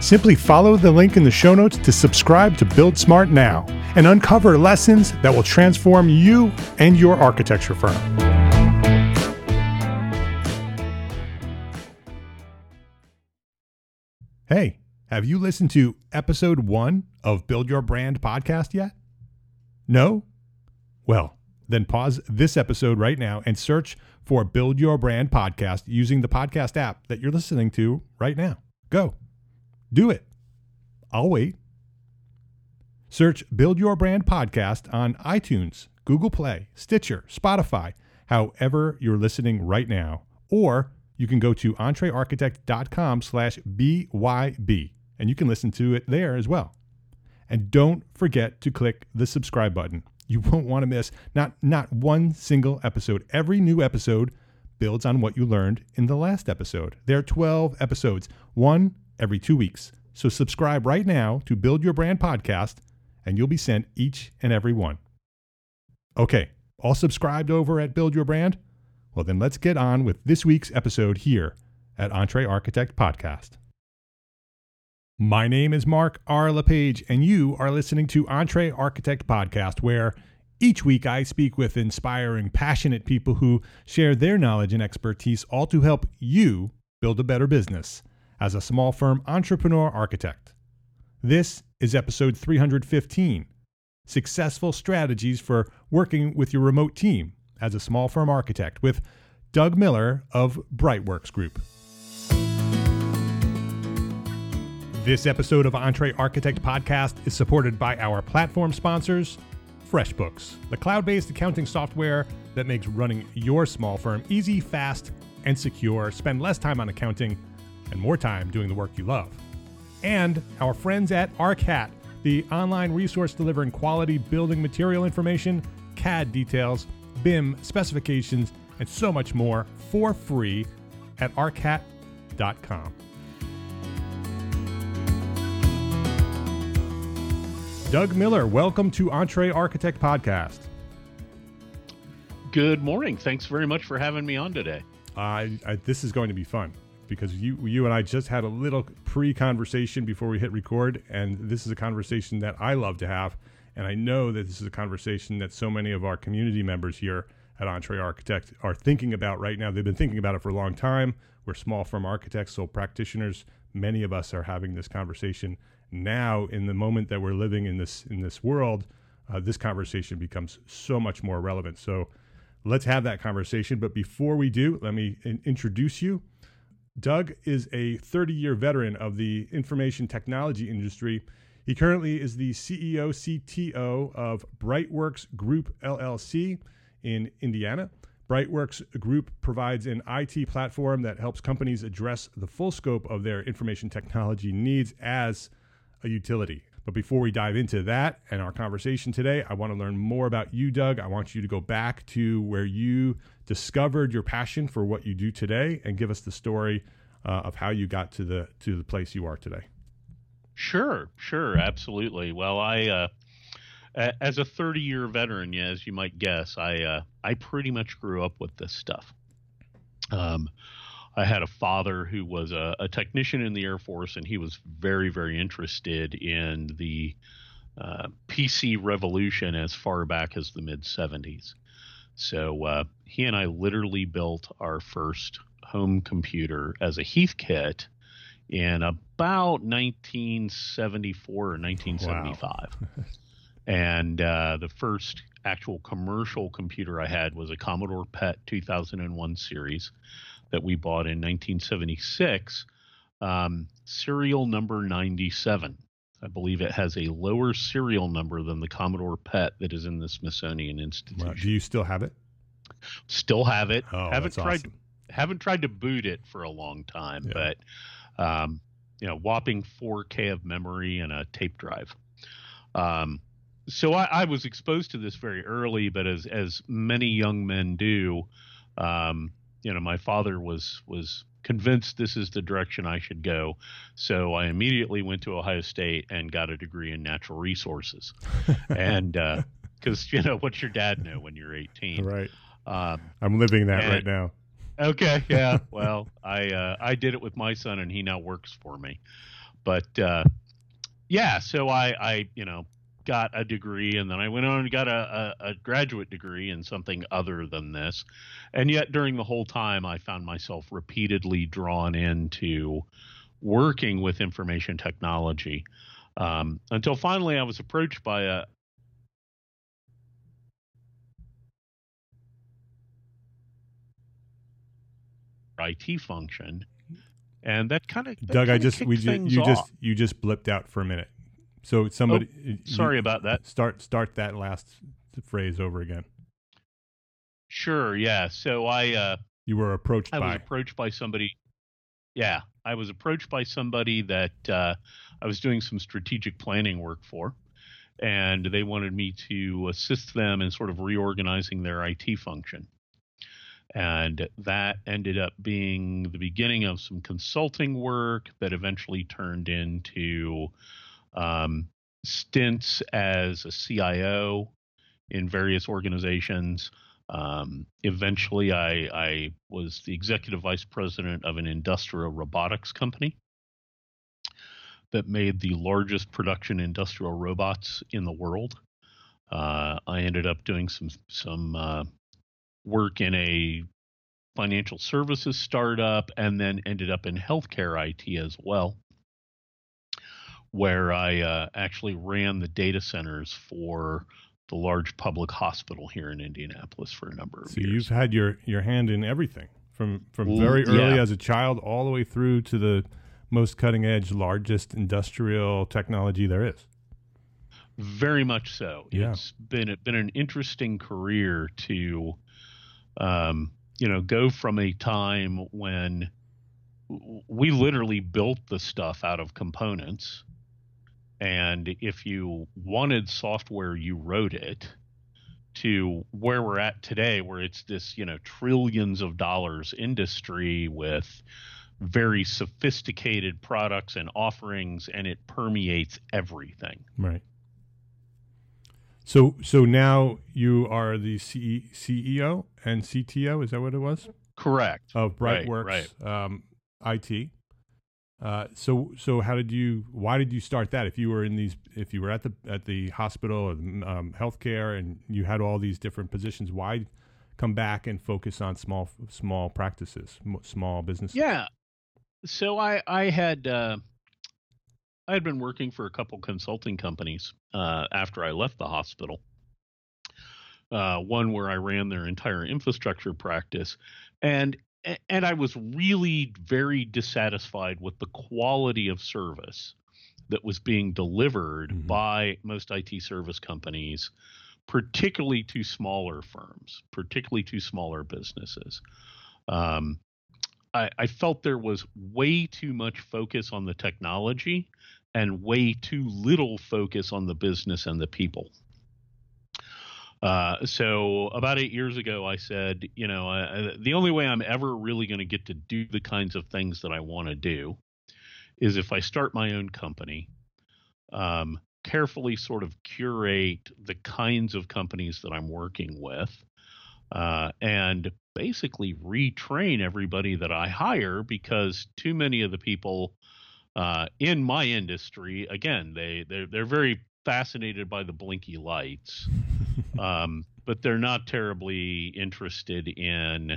Simply follow the link in the show notes to subscribe to Build Smart now and uncover lessons that will transform you and your architecture firm. Hey, have you listened to episode 1 of Build Your Brand podcast yet? No? Well, then pause this episode right now and search for Build Your Brand podcast using the podcast app that you're listening to right now. Go. Do it. I'll wait. Search Build Your Brand Podcast on iTunes, Google Play, Stitcher, Spotify, however you're listening right now. Or you can go to entrearchitect.com/BYB, and you can listen to it there as well. And don't forget to click the subscribe button. You won't want to miss not one single episode. Every new episode builds on what you learned in the last episode. There are 12 episodes, one every 2 weeks. So subscribe right now to Build Your Brand Podcast, and you'll be sent each and every one. Okay, all subscribed over at Build Your Brand? Well, then let's get on with this week's episode here at Entre Architect Podcast. My name is Mark R. LePage, and you are listening to Entre Architect Podcast, where each week I speak with inspiring, passionate people who share their knowledge and expertise, all to help you build a better business as a small firm entrepreneur architect. This is episode 315, Successful Strategies for Working with Your Remote Team as a Small Firm Architect, with Doug Miller of Brightworks Group. This episode of Entre Architect Podcast is supported by our platform sponsors, FreshBooks, the cloud-based accounting software that makes running your small firm easy, fast, and secure. Spend less time on accounting and more time doing the work you love. And our friends at Arcat, the online resource delivering quality building material information, CAD details, BIM specifications, and so much more for free at arcat.com. Doug Miller, welcome to Entre Architect Podcast. Good morning. Thanks very much for having me on today. This is going to be fun, because you and I just had a little pre-conversation before we hit record, and this is a conversation that I love to have, and I know that this is a conversation that so many of our community members here at Entre Architect are thinking about right now. They've been thinking about it for a long time. We're small firm architects, sole practitioners. Many of us are having this conversation now. In the moment that we're living in this world, this conversation becomes so much more relevant. So let's have that conversation. But before we do, let me introduce you. Doug is a 30-year veteran of the information technology industry. He currently is the CEO, CTO of Brightworks Group, LLC in Indiana. Brightworks Group provides an IT platform that helps companies address the full scope of their information technology needs as a utility. But before we dive into that and our conversation today, I want to learn more about you, Doug. I want you to go back to where you discovered your passion for what you do today and give us the story of how you got to the place you are today. Sure, absolutely. Well, as a 30-year veteran, yeah, as you might guess, I pretty much grew up with this stuff. I had a father who was a technician in the Air Force, and he was very, very interested in the PC revolution as far back as the mid-70s. So he and I literally built our first home computer as a Heath kit in about 1974 or 1975. Wow. And the first actual commercial computer I had was a Commodore PET 2001 series that we bought in 1976, serial number 97. I believe it has a lower serial number than the Commodore PET that is in the Smithsonian Institution. Wow. Do you still have it? Still have it. Oh, haven't tried. Awesome. Haven't tried to boot it for a long time, yeah. But you know, whopping 4K of memory and a tape drive. So I was exposed to this very early, but as many young men do, you know, my father was convinced this is the direction I should go. So I immediately went to Ohio State and got a degree in natural resources. And because, you know, what's your dad know when you're 18? Right. I'm living that right now. Okay. Yeah. Well, I did it with my son, and he now works for me. But yeah, so I you know, got a degree, and then I went on and got a graduate degree in something other than this. And yet during the whole time, I found myself repeatedly drawn into working with information technology, until finally I was approached by a IT function. And that kind of, Doug, you just blipped out for a minute. So somebody, sorry about that. Start that last phrase over again. Sure. Yeah. So you were approached by. I was approached by somebody. Yeah. I was approached by somebody that, I was doing some strategic planning work for, and they wanted me to assist them in sort of reorganizing their IT function. And that ended up being the beginning of some consulting work that eventually turned into, stints as a CIO in various organizations. Eventually, I was the executive vice president of an industrial robotics company that made the largest production industrial robots in the world. I ended up doing some work in a financial services startup, and then ended up in healthcare IT as well, where I actually ran the data centers for the large public hospital here in Indianapolis for a number of years. So you've had your hand in everything from very early, yeah, as a child, all the way through to the most cutting edge, largest industrial technology there is. Very much so. Yeah. It's been an interesting career to, you know, go from a time when we literally built the stuff out of components. And if you wanted software, you wrote it, to where we're at today, where it's this, you know, trillions of dollars industry with very sophisticated products and offerings, and it permeates everything. Right. So now you are the CEO and CTO, is that what it was? Correct. Of Brightworks, right. IT. So why did you start that? If you were at the hospital and healthcare, and you had all these different positions, why come back and focus on small practices, small businesses? Yeah. So I had been working for a couple consulting companies, after I left the hospital. One where I ran their entire infrastructure practice, and I was really very dissatisfied with the quality of service that was being delivered, mm-hmm, by most IT service companies, particularly to smaller firms, particularly to smaller businesses. I felt there was way too much focus on the technology and way too little focus on the business and the people. So about 8 years ago, I said, you know, the only way I'm ever really going to get to do the kinds of things that I want to do is if I start my own company, carefully sort of curate the kinds of companies that I'm working with, and basically retrain everybody that I hire, because too many of the people in my industry, again, they're very fascinated by the blinky lights, but they're not terribly interested in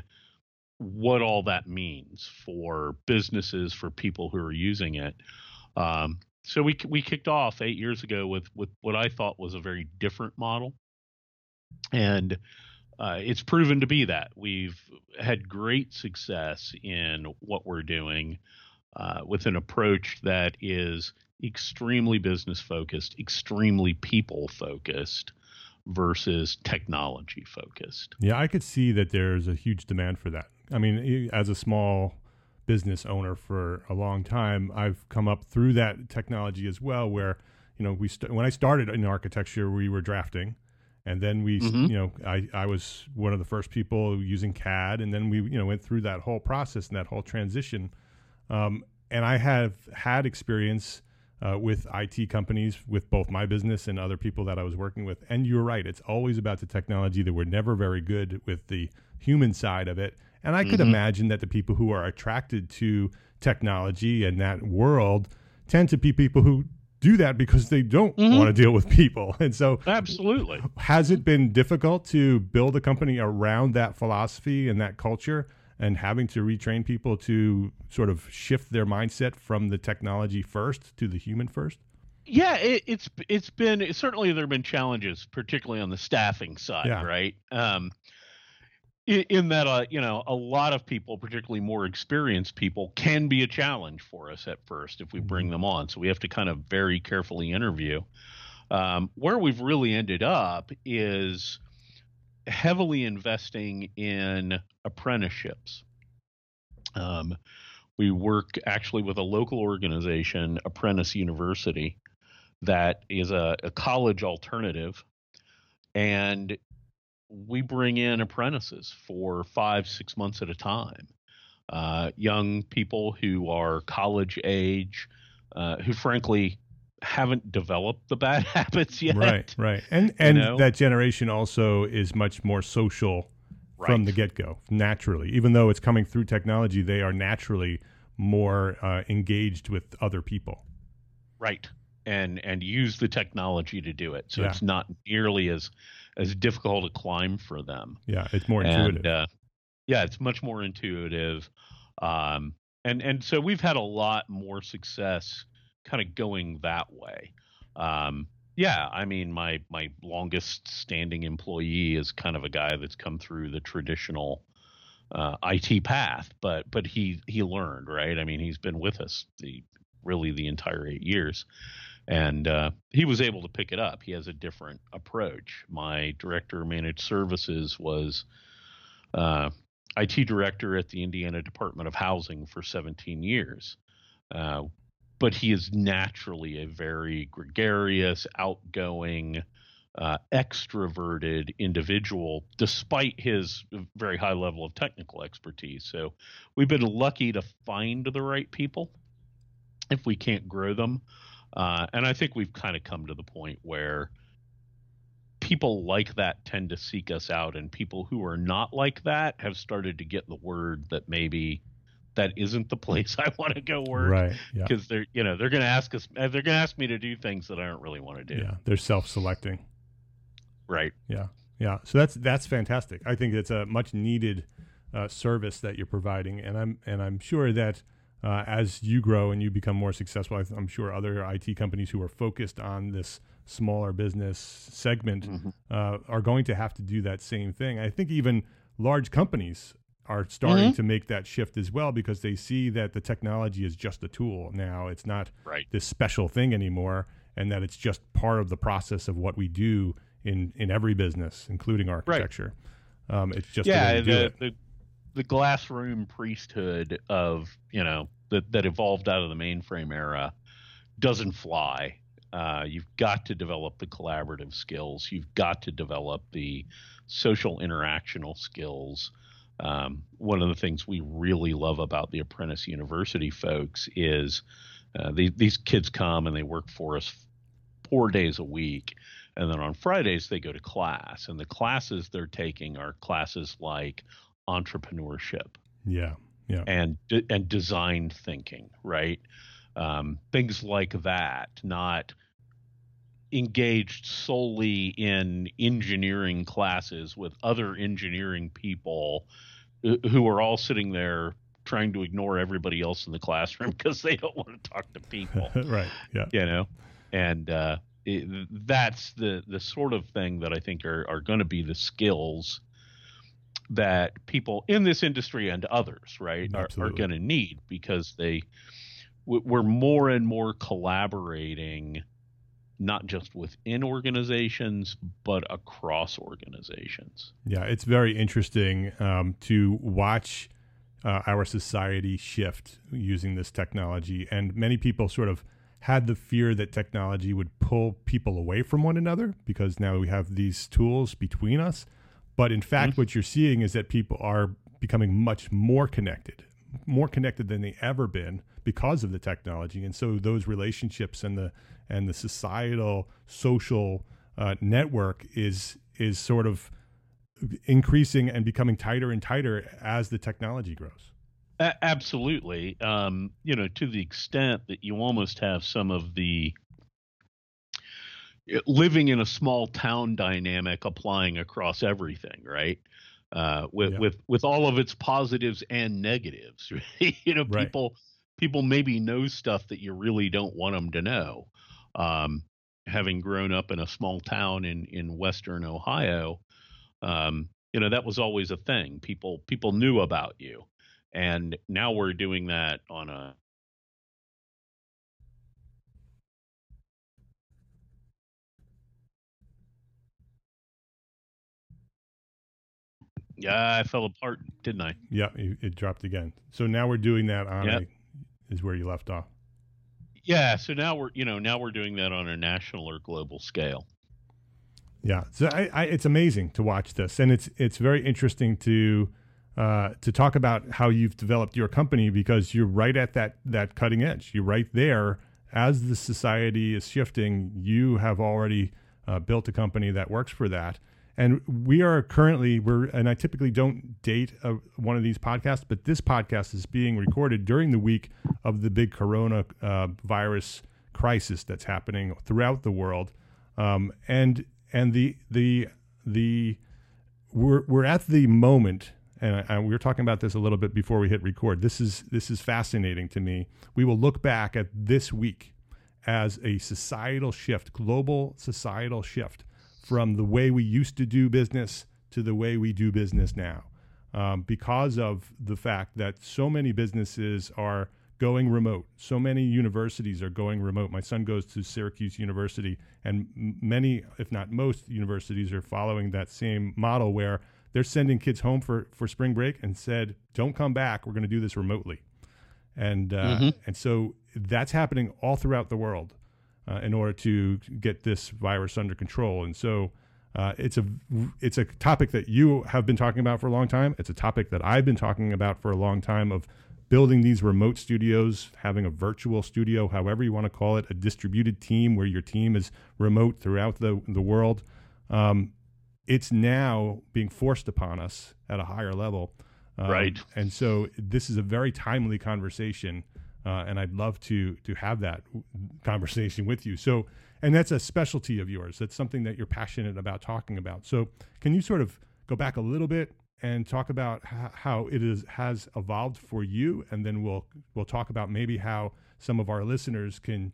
what all that means for businesses, for people who are using it. So we kicked off 8 years ago with what I thought was a very different model, and it's proven to be that. We've had great success in what we're doing with an approach that is extremely business focused, extremely people focused, versus technology focused. Yeah, I could see that there's a huge demand for that. I mean, as a small business owner for a long time, I've come up through that technology as well, where, you know, when I started in architecture, we were drafting, and then we, you know, I was one of the first people using CAD, and then we, you know, went through that whole process and that whole transition. And I have had experience with IT companies, with both my business and other people that I was working with. And you're right, it's always about the technology. That we're never very good with the human side of it. And I could imagine that the people who are attracted to technology and that world tend to be people who do that because they don't want to deal with people. And so absolutely. Has it been difficult to build a company around that philosophy and that culture, and having to retrain people to sort of shift their mindset from the technology first to the human first? Yeah, it's been, certainly there have been challenges, particularly on the staffing side, right? In that, you know, a lot of people, particularly more experienced people, can be a challenge for us at first if we bring them on. So we have to kind of very carefully interview. Where we've really ended up is heavily investing in apprenticeships. We work actually with a local organization, Apprentice University, that is a college alternative, and we bring in apprentices for 5-6 months at a time. Young people who are college age, who frankly haven't developed the bad habits yet. Right. And you know? That generation also is much more social from the get-go, naturally. Even though it's coming through technology, they are naturally more engaged with other people. Right. And use the technology to do it. So it's not nearly as difficult a climb for them. Yeah, it's more intuitive. And, yeah, it's much more intuitive. And so we've had a lot more success kind of going that way. Yeah, I mean, my longest standing employee is kind of a guy that's come through the traditional IT path, but he learned, right? I mean, he's been with us really the entire 8 years, and he was able to pick it up. He has a different approach. My director of managed services was IT director at the Indiana Department of Housing for 17 years. But he is naturally a very gregarious, outgoing, extroverted individual, despite his very high level of technical expertise. So we've been lucky to find the right people if we can't grow them. And I think we've kind of come to the point where people like that tend to seek us out, and people who are not like that have started to get the word that maybe that isn't the place I want to go work, right? Because they're, you know, they're going to ask me to do things that I don't really want to do. Yeah, they're self-selecting, right? Yeah. So that's fantastic. I think it's a much needed service that you're providing, and I'm sure that as you grow and you become more successful, I'm sure other IT companies who are focused on this smaller business segment are going to have to do that same thing. I think even large companies are starting to make that shift as well, because they see that the technology is just a tool now. It's not this special thing anymore, and that it's just part of the process of what we do in every business, including architecture. Right. It's just the way to do it. The glass room priesthood of, you know, that evolved out of the mainframe era doesn't fly. You've got to develop the collaborative skills. You've got to develop the social interactional skills. One of the things we really love about the Apprentice University folks is these kids come and they work for us 4 days a week. And then on Fridays, they go to class. And the classes they're taking are classes like entrepreneurship, and design thinking, right? Things like that, not engaged solely in engineering classes with other engineering people who are all sitting there trying to ignore everybody else in the classroom because they don't want to talk to people. Right. Yeah. You know, and that's the sort of thing that I think are going to be the skills that people in this industry and others, right, are going to need, because we're more and more collaborating, not just within organizations, but across organizations. Yeah, it's very interesting to watch our society shift using this technology. And many people sort of had the fear that technology would pull people away from one another because now we have these tools between us. But in fact, what you're seeing is that people are becoming much more connected than they ever been because of the technology. And so those relationships and the societal, social network is sort of increasing and becoming tighter and tighter as the technology grows. Absolutely. You know, to the extent that you almost have some of the living in a small town dynamic applying across everything, right? With all of its positives and negatives, right? You know, people maybe know stuff that you really don't want them to know. Having grown up in a small town in Western Ohio, you know, that was always a thing. People knew about you, and now we're doing that on a I fell apart, didn't I? Yeah, it dropped again. So now we're doing that on is where you left off. Yeah, so now we're doing that on a national or global scale. Yeah, so I it's amazing to watch this, and it's very interesting to talk about how you've developed your company, because you're right at that cutting edge. You're right there as the society is shifting. You have already built a company that works for that. And we are currently, and I typically don't date one of these podcasts, but this podcast is being recorded during the week of the big coronavirus crisis that's happening throughout the world. And the we're at the moment, and we were talking about this a little bit before we hit record. This is fascinating to me. We will look back at this week as a societal shift, global societal shift, from the way we used to do business to the way we do business now, because of the fact that so many businesses are going remote. So many universities are going remote. My son goes to Syracuse University, and many, if not most, universities are following that same model where they're sending kids home for spring break and said, don't come back. We're going to do this remotely. And so that's happening all throughout the world, in order to get this virus under control. And so it's a topic that you have been talking about for a long time. It's a topic that I've been talking about for a long time, of building these remote studios, having a virtual studio, however you want to call it, a distributed team where your team is remote throughout the world. It's now being forced upon us at a higher level. Right. And so this is a very timely conversation. And I'd love to have that conversation with you. So, and that's a specialty of yours. That's something that you're passionate about talking about. So can you sort of go back a little bit and talk about how it has evolved for you? And then we'll talk about maybe how some of our listeners can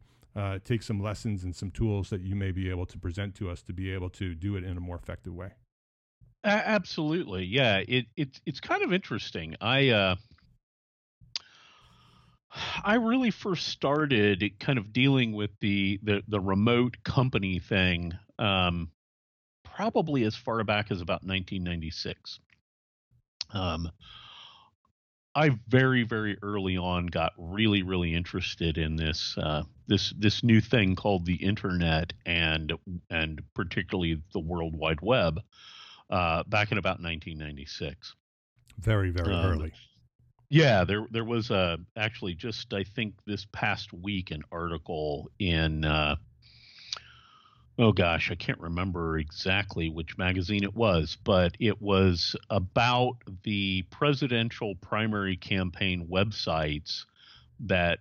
take some lessons and some tools that you may be able to present to us to be able to do it in a more effective way. Absolutely. Yeah. It's kind of interesting. I really first started kind of dealing with the remote company thing probably as far back as about 1996. I very, very early on got really, really interested in this this new thing called the internet and particularly the World Wide Web back in about 1996. Very, very early. Yeah, there was actually just I think this past week an article in oh gosh, I can't remember exactly which magazine it was, but it was about the presidential primary campaign websites that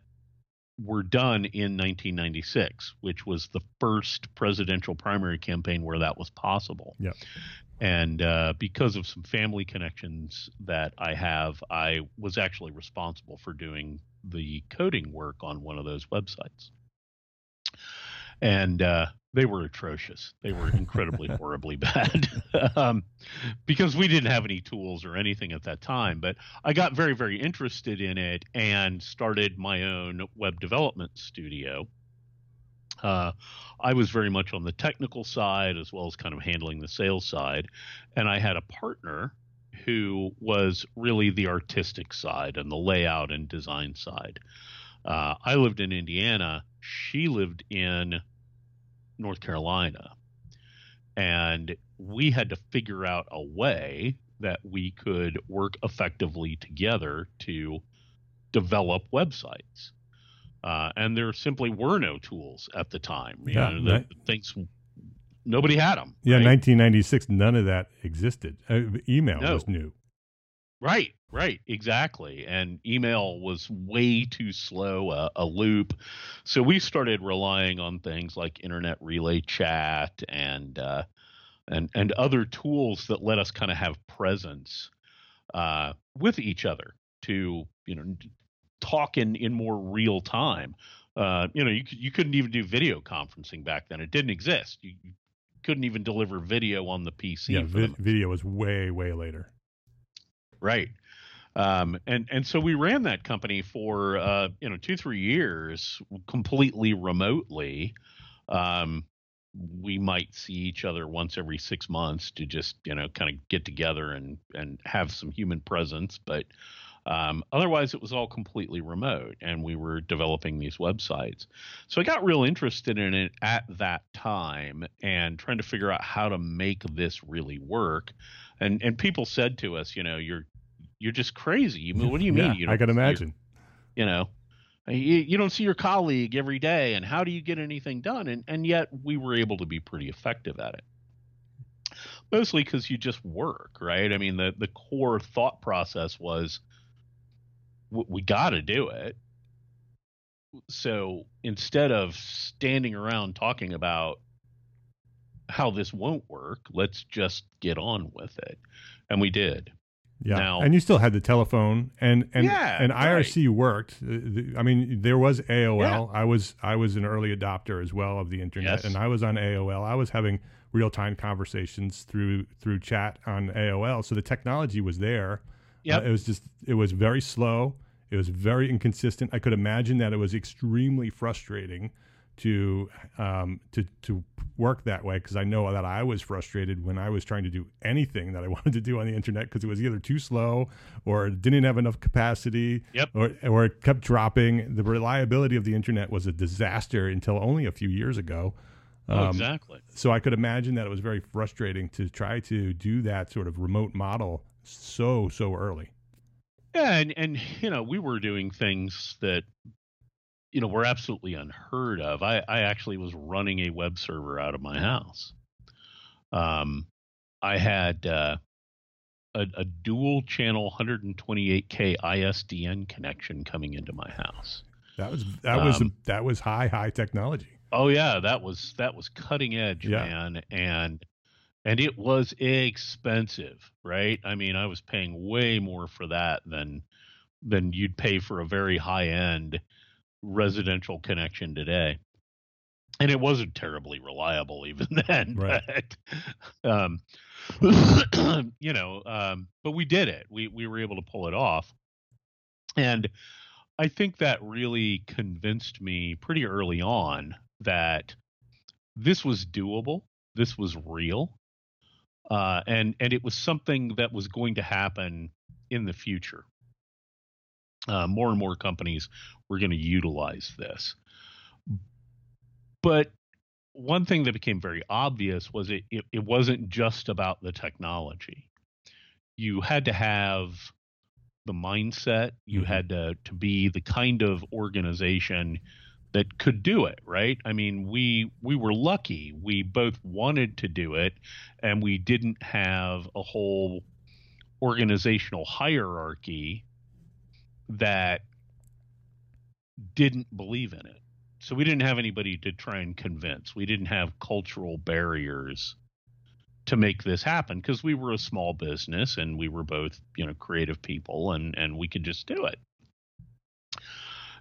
were done in 1996, which was the first presidential primary campaign where that was possible. Yeah. And because of some family connections that I have, I was actually responsible for doing the coding work on one of those websites. And they were atrocious. They were incredibly, horribly bad because we didn't have any tools or anything at that time. But I got very, very interested in it and started my own web development studio. I was very much on the technical side as well as kind of handling the sales side. And I had a partner who was really the artistic side and the layout and design side. I lived in Indiana. She lived in North Carolina. And we had to figure out a way that we could work effectively together to develop websites. And there simply were no tools at the time. You know, things, nobody had them. Yeah, right? 1996, none of that existed. Email was new. Right, exactly. And email was way too slow a loop. So we started relying on things like internet relay chat and other tools that let us kind of have presence with each other to, you know, talk in more real time. You couldn't even do video conferencing back then. It didn't exist. You couldn't even deliver video on the PC. Yeah, video was way, way later. Right. And so we ran that company for, 2-3 years completely remotely. We might see each other once every 6 months to just, kind of get together and have some human presence. But otherwise, it was all completely remote and we were developing these websites. So I got real interested in it at that time and trying to figure out how to make this really work. And people said to us, you're just crazy. What do you mean? Yeah, I can imagine. You don't see your colleague every day, and how do you get anything done? And yet we were able to be pretty effective at it. Mostly because you just work, right? I mean, the core thought process was we got to do it. So instead of standing around talking about how this won't work, let's just get on with it. And we did. Yeah. Now, and you still had the telephone and IRC worked. I mean, there was AOL. Yeah. I was an early adopter as well of the internet, and I was on AOL. I was having real-time conversations through chat on AOL. So the technology was there. Yep. It was very slow. It was very inconsistent. I could imagine that it was extremely frustrating to work that way, because I know that I was frustrated when I was trying to do anything that I wanted to do on the internet, because it was either too slow or didn't have enough capacity. Yep. or it kept dropping. The reliability of the internet was a disaster until only a few years ago. Exactly. So I could imagine that it was very frustrating to try to do that sort of remote model so early. Yeah, and we were doing things that were absolutely unheard of. I actually was running a web server out of my house. I had a dual channel 128K ISDN connection coming into my house. That was high technology. Oh yeah, that was cutting edge, man, and it was expensive, right? I mean, I was paying way more for that than you'd pay for a very high end residential connection today. And it wasn't terribly reliable even then, right? But, but we did it. We were able to pull it off. And I think that really convinced me pretty early on that this was doable. This was real. And it was something that was going to happen in the future. More and more companies were going to utilize this. But one thing that became very obvious was it wasn't just about the technology. You had to have the mindset. You had to be the kind of organization that could do it, right? I mean, we were lucky. We both wanted to do it, and we didn't have a whole organizational hierarchy that didn't believe in it. So we didn't have anybody to try and convince. We didn't have cultural barriers to make this happen because we were a small business and we were both, creative people, and we could just do it.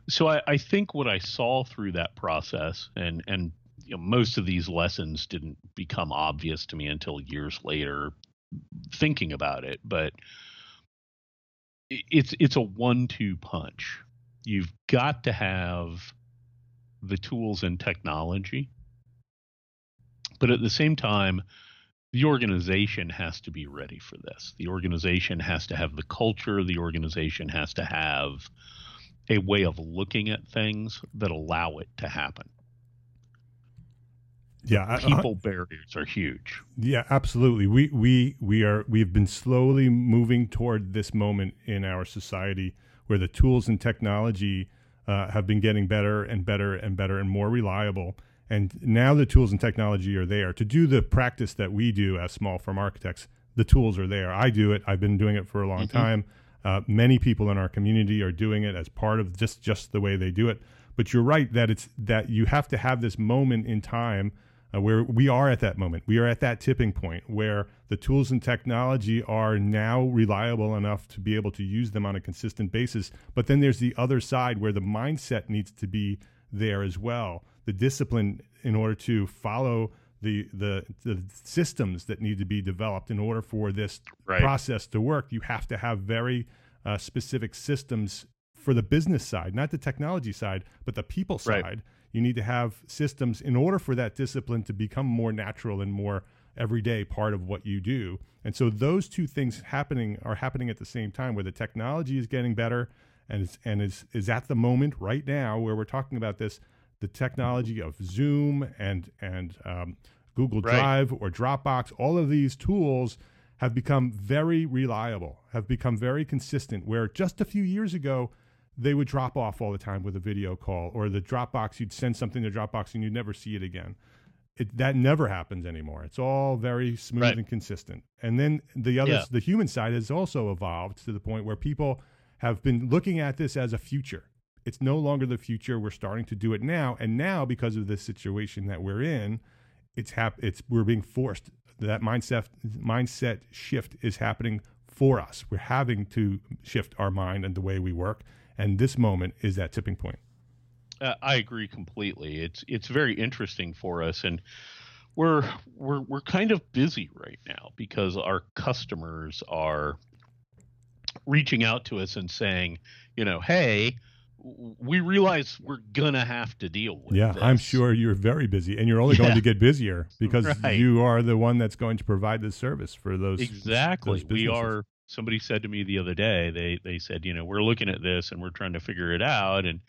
So I think what I saw through that process, and most of these lessons didn't become obvious to me until years later thinking about it, but it's a 1-2 punch. You've got to have the tools and technology, but at the same time, the organization has to be ready for this. The organization has to have the culture. The organization has to have a way of looking at things that allow it to happen. Yeah, people barriers are huge. Yeah, absolutely. We've been slowly moving toward this moment in our society where the tools and technology have been getting better and better and better and more reliable. And now the tools and technology are there to do the practice that we do as small firm architects. The tools are there. I do it. I've been doing it for a long time. Many people in our community are doing it as part of just the way they do it. But you're right that you have to have this moment in time where we are at that moment. We are at that tipping point where the tools and technology are now reliable enough to be able to use them on a consistent basis. But then there's the other side where the mindset needs to be there as well. The discipline in order to follow the systems that need to be developed in order for this process to work. You have to have very specific systems for the business side, not the technology side, but the people side. You need to have systems in order for that discipline to become more natural and more everyday part of what you do. And so those two things are happening at the same time, where the technology is getting better and is at the moment right now where we're talking about this. The technology of Zoom and Google Drive or Dropbox, all of these tools have become very reliable, have become very consistent, where just a few years ago, they would drop off all the time with a video call, or the Dropbox, you'd send something to Dropbox and you'd never see it again. That never happens anymore. It's all very smooth and consistent. And then the human side has also evolved to the point where people have been looking at this as a future. It's no longer the future. We're starting to do it now. And now, because of the situation that we're in, we're being forced. That mindset shift is happening for us. We're having to shift our mind and the way we work. And this moment is that tipping point. I agree completely. It's very interesting for us. And we're kind of busy right now because our customers are reaching out to us and saying, hey, we realize we're going to have to deal with this. I'm sure you're very busy, and you're only going to get busier because you are the one that's going to provide the service for those. Exactly. Somebody said to me the other day, they said, we're looking at this and we're trying to figure it out. And,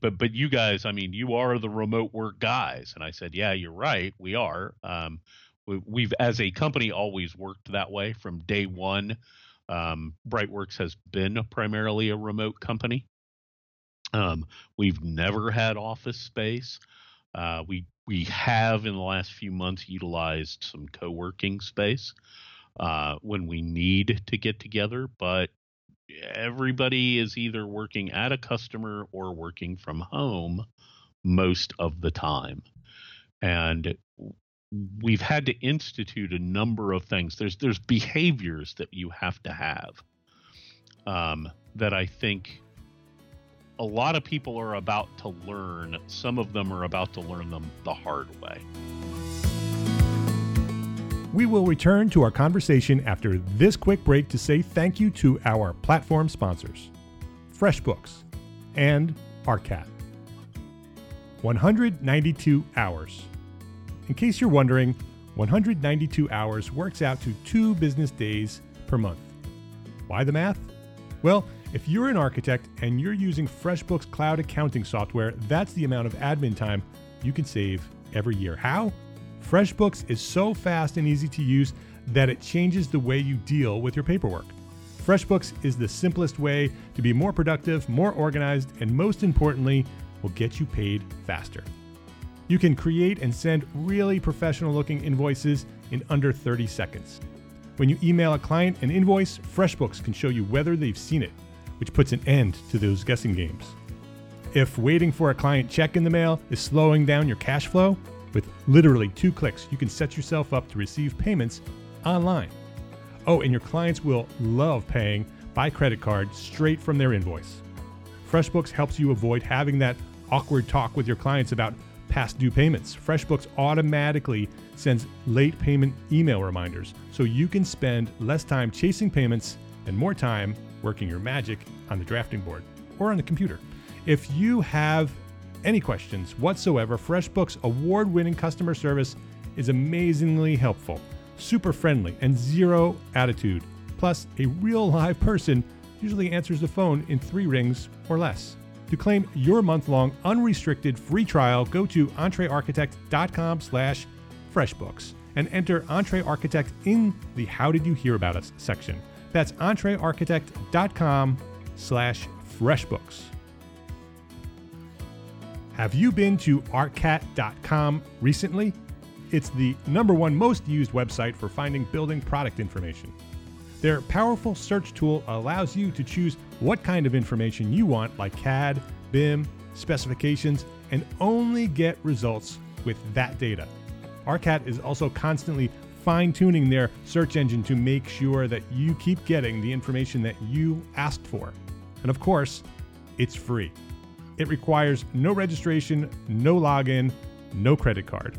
but you guys, you are the remote work guys. And I said, yeah, you're right. We are. We've as a company always worked that way from day one. Brightworks has been primarily a remote company. We've never had office space. We have in the last few months utilized some co-working space when we need to get together, but everybody is either working at a customer or working from home most of the time. And we've had to institute a number of things. There's behaviors that you have to have that I think a lot of people are about to learn. Some of them are about to learn them the hard way. We will return to our conversation after this quick break to say thank you to our platform sponsors, FreshBooks and Arcat. 192 hours. In case you're wondering, 192 hours works out to 2 business days per month. Why the math? Well, if you're an architect and you're using FreshBooks cloud accounting software, that's the amount of admin time you can save every year. How? FreshBooks is so fast and easy to use that it changes the way you deal with your paperwork. FreshBooks is the simplest way to be more productive, more organized, and most importantly, will get you paid faster. You can create and send really professional-looking invoices in under 30 seconds. When you email a client an invoice, FreshBooks can show you whether they've seen it, which puts an end to those guessing games. If waiting for a client check in the mail is slowing down your cash flow, with literally 2 clicks, you can set yourself up to receive payments online. Oh, and your clients will love paying by credit card straight from their invoice. FreshBooks helps you avoid having that awkward talk with your clients about past due payments. FreshBooks automatically sends late payment email reminders, so you can spend less time chasing payments and more time working your magic on the drafting board or on the computer. If you have any questions whatsoever, FreshBooks award-winning customer service is amazingly helpful, super friendly, and zero attitude. Plus, a real live person usually answers the phone in 3 rings or less. To claim your month-long unrestricted free trial, go to entrearchitect.com/FreshBooks and enter Entre Architect in the How Did You Hear About Us section. That's entrearchitect.com/FreshBooks. Have you been to arcat.com recently? It's the #1 most used website for finding building product information. Their powerful search tool allows you to choose what kind of information you want, like CAD, BIM, specifications, and only get results with that data. Arcat is also constantly fine-tuning their search engine to make sure that you keep getting the information that you asked for. And of course, it's free. It requires no registration, no login, no credit card.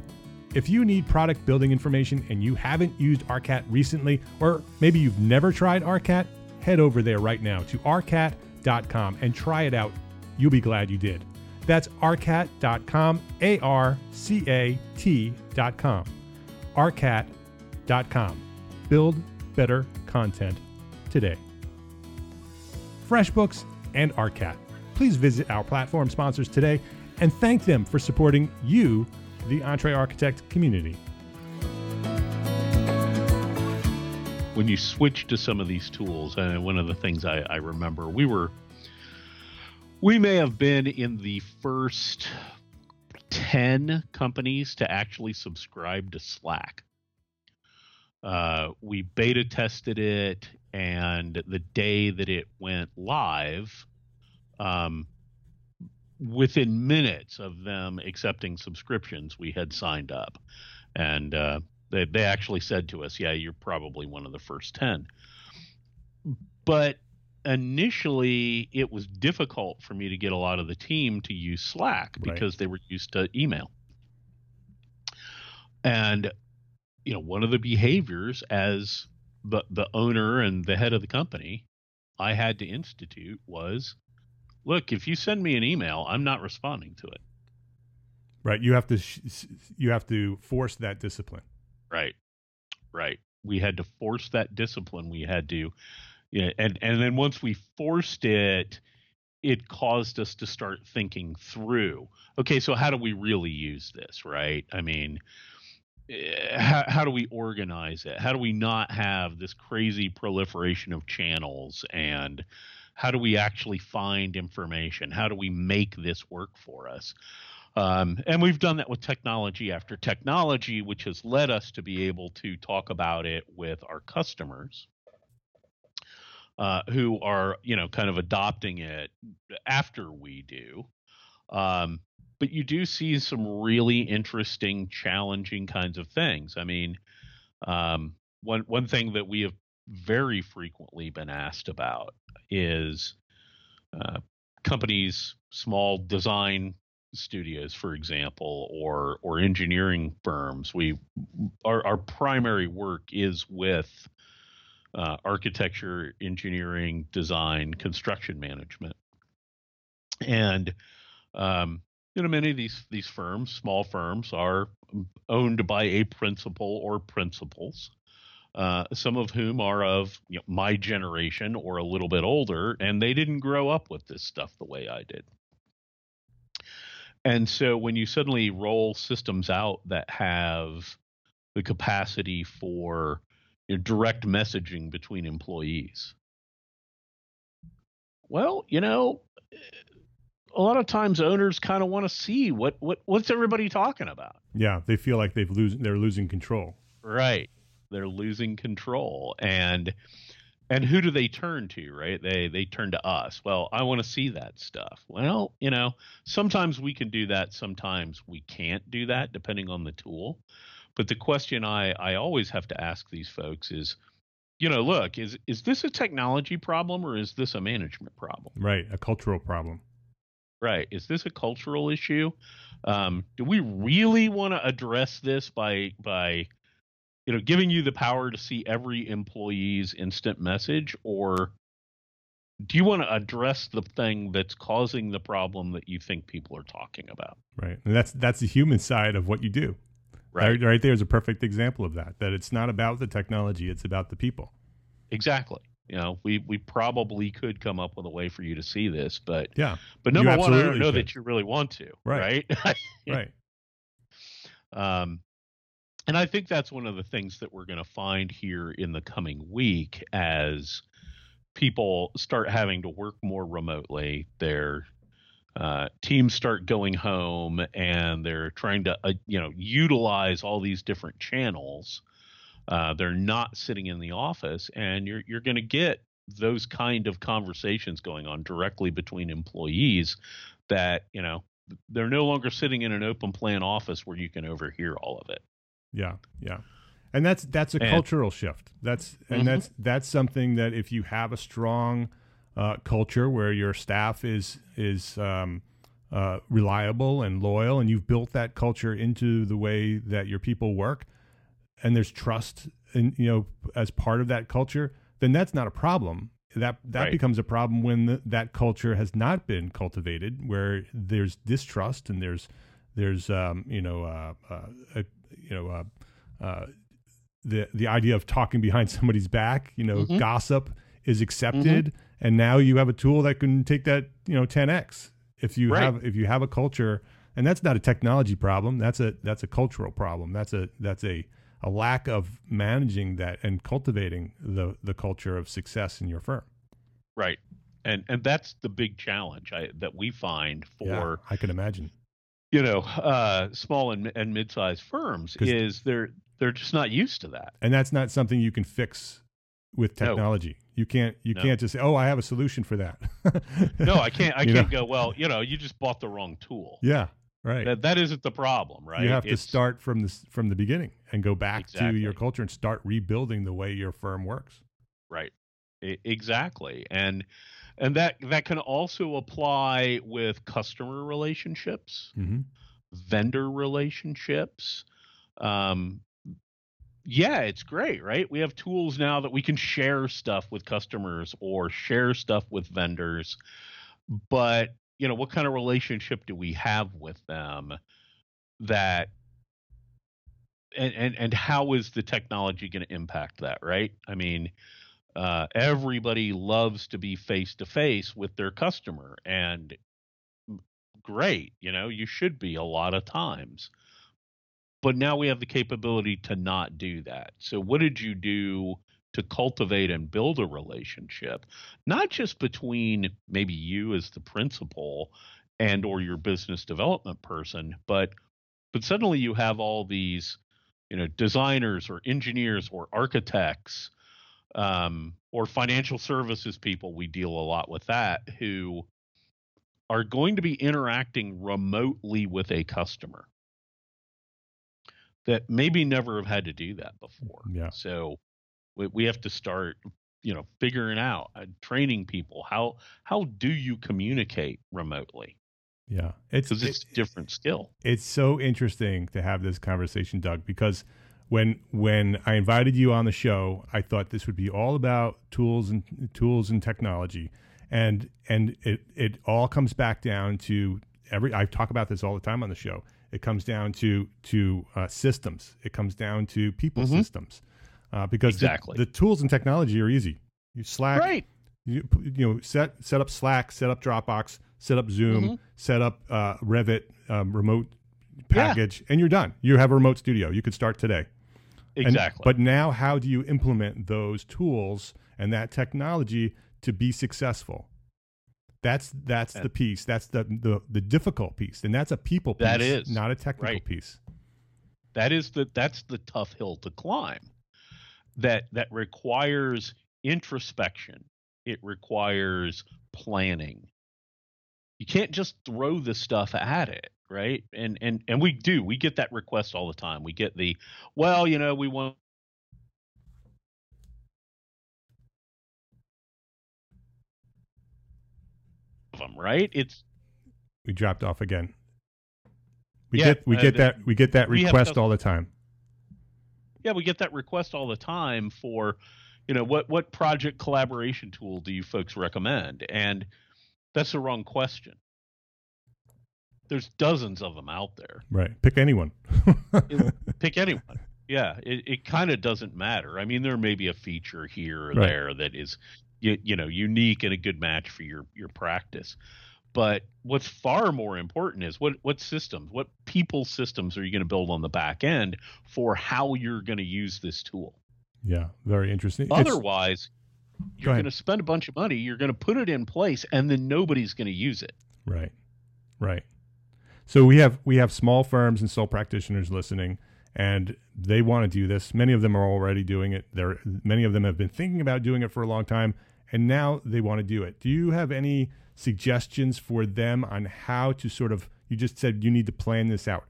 If you need product building information and you haven't used Arcat recently, or maybe you've never tried Arcat, head over there right now to arcat.com and try it out. You'll be glad you did. That's arcat.com, ARCAT.com. Arcat.com. Build better content today. FreshBooks and Arcat. Please visit our platform sponsors today and thank them for supporting you, the Entre Architect community. When you switch to some of these tools, and one of the things I remember, we may have been in the first 10 companies to actually subscribe to Slack. We beta tested it, and the day that it went live, within minutes of them accepting subscriptions, we had signed up, and they actually said to us, yeah, you're probably one of the first 10. But initially it was difficult for me to get a lot of the team to use Slack because they were used to email. And, you know, one of the behaviors as the owner and the head of the company I had to institute was, look, if you send me an email, I'm not responding to it. Right. You have to you have to force that discipline. Right. Right. We had to force that discipline. We had to, you know, and then once we forced it, it caused us to start thinking through, okay, so how do we really use this, right? I mean, how do we organize it? How do we not have this crazy proliferation of channels, and how do we actually find information? How do we make this work for us? And we've done that with technology after technology, which has led us to be able to talk about it with our customers, who are, you know, kind of adopting it after we do. But you do see some really interesting, challenging kinds of things. I mean, one thing that we have very frequently been asked about is companies, small design studios, for example, or engineering firms. Our primary work is with architecture, engineering, design, construction management. And you know, many of these firms, small firms, are owned by a principal or principals, some of whom are of my generation or a little bit older, and they didn't grow up with this stuff the way I did. And so when you suddenly roll systems out that have the capacity for direct messaging between employees, well, a lot of times owners kind of want to see what's everybody talking about. Yeah, they feel like they're losing control. Right. They're losing control. And who do they turn to, right? They turn to us. Well, I want to see that stuff. Well, sometimes we can do that. Sometimes we can't do that, depending on the tool. But the question I always have to ask these folks is, look, is this a technology problem or is this a management problem? Right. A cultural problem. Right. Is this a cultural issue? Do we really want to address this by giving you the power to see every employee's instant message? Or do you want to address the thing that's causing the problem that you think people are talking about? Right. And that's the human side of what you do. Right. Right there is a perfect example of that it's not about the technology, it's about the people. Exactly. We probably could come up with a way for you to see this, but yeah. But number one, I don't know that you really want to, right? Right. And I think that's one of the things that we're going to find here in the coming week as people start having to work more remotely. They're teams start going home and they're trying to, utilize all these different channels. They're not sitting in the office, and you're going to get those kind of conversations going on directly between employees that, they're no longer sitting in an open plan office where you can overhear all of it. Yeah. Yeah. And that's a cultural shift. That's something that if you have a strong culture where your staff is reliable and loyal, and you've built that culture into the way that your people work, and there's trust in, as part of that culture, then that's not a problem. That right. becomes a problem when that culture has not been cultivated, where there's distrust and there's the idea of talking behind somebody's back, mm-hmm. gossip is accepted. Mm-hmm. And now you have a tool that can take that, 10x. If you have a culture, and that's not a technology problem, that's a cultural problem. That's a lack of managing that and cultivating the culture of success in your firm. Right, and that's the big challenge that we find for. Yeah, I can imagine. Small and mid-sized firms is they're just not used to that, and that's not something you can fix with technology. No. You can't just say, oh, I have a solution for that. No, I can't go, well, you just bought the wrong tool. Yeah. Right. That isn't the problem, right? You have to start from the beginning and go back exactly. to your culture and start rebuilding the way your firm works. Right. Exactly. And that can also apply with customer relationships, mm-hmm. vendor relationships, yeah, it's great, right? We have tools now that we can share stuff with customers or share stuff with vendors. But, what kind of relationship do we have with them that and how is the technology going to impact that, right? I mean, everybody loves to be face-to-face with their customer, and great, you should be a lot of times. But now we have the capability to not do that. So what did you do to cultivate and build a relationship, not just between maybe you as the principal and or your business development person, but suddenly you have all these, designers or engineers or architects or financial services people. We deal a lot with that, who are going to be interacting remotely with a customer that maybe never have had to do that before. Yeah. So we have to start, figuring out, training people. How do you communicate remotely? Yeah. It's a different skill. It's so interesting to have this conversation, Doug, because when I invited you on the show, I thought this would be all about tools and technology. And it all comes back down to I talk about this all the time on the show. It comes down to systems. It comes down to people systems, because the tools and technology are easy. You Slack, you know, set up Slack, set up Dropbox, set up Zoom, set up Revit remote package, and you're done. You have a remote studio. You could start today. Exactly. And, but now, how do you implement those tools and that technology to be successful? That's the piece. That's the difficult piece, and that's a people piece. That is not a technical piece. That is that's the tough hill to climb. That requires introspection. It requires planning. You can't just throw this stuff at it, right? And we do. We get that request all the time. We get the, well, you know, we want. Them, right? It's we dropped off again. We get that request all the time. Yeah, we get that request all the time for, you know, what project collaboration tool do you folks recommend? And that's the wrong question. There's dozens of them out there. Right. Pick anyone. Pick anyone. Yeah. It kind of doesn't matter. I mean, there may be a feature here or there that is you know, unique and a good match for your practice. But what's far more important is what people systems are you going to build on the back end for how you're going to use this tool? Yeah, very interesting. Otherwise, you're going to spend a bunch of money, you're going to put it in place, and then nobody's going to use it. Right, right. So we have small firms and sole practitioners listening, and they want to do this. Many of them are already doing it. Many of them have been thinking about doing it for a long time, and now they want to do it. Do you have any suggestions for them on how to sort of, you just said you need to plan this out.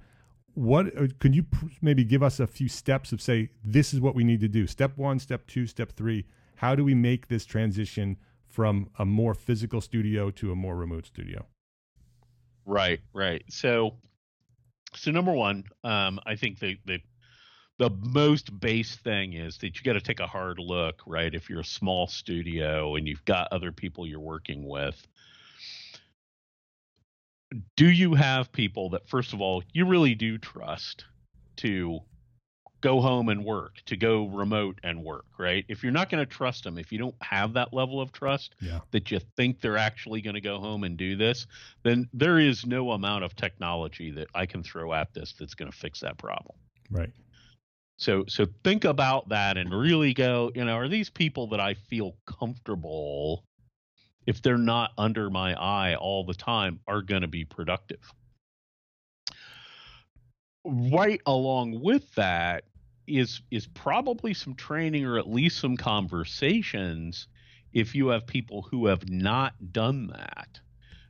What could you maybe give us a few steps of, say, this is what we need to do? Step one, step two, step three. How do we make this transition from a more physical studio to a more remote studio? Right, right. So number one, I think the most base thing is that you got to take a hard look, right? If you're a small studio and you've got other people you're working with, do you have people that, first of all, you really do trust to go home and work, to go remote and work, right? If you're not going to trust them, if you don't have that level of trust that you think they're actually going to go home and do this, then there is no amount of technology that I can throw at this that's going to fix that problem. Right. So think about that and really go, you know, are these people that I feel comfortable, if they're not under my eye all the time, are going to be productive? Right along with that is probably some training or at least some conversations if you have people who have not done that.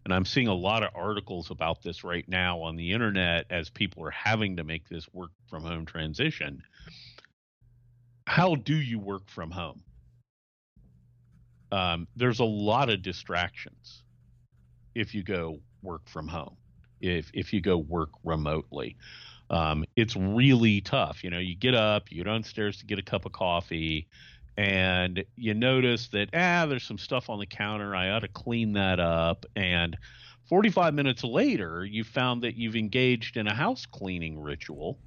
And I'm seeing a lot of articles about this right now on the internet as people are having to make this work from home transition. How do you work from home? There's a lot of distractions if you go work from home, if you go work remotely. It's really tough. You know, you get up, you go downstairs to get a cup of coffee, and you notice that, there's some stuff on the counter. I ought to clean that up. And 45 minutes later, you found that you've engaged in a house cleaning ritual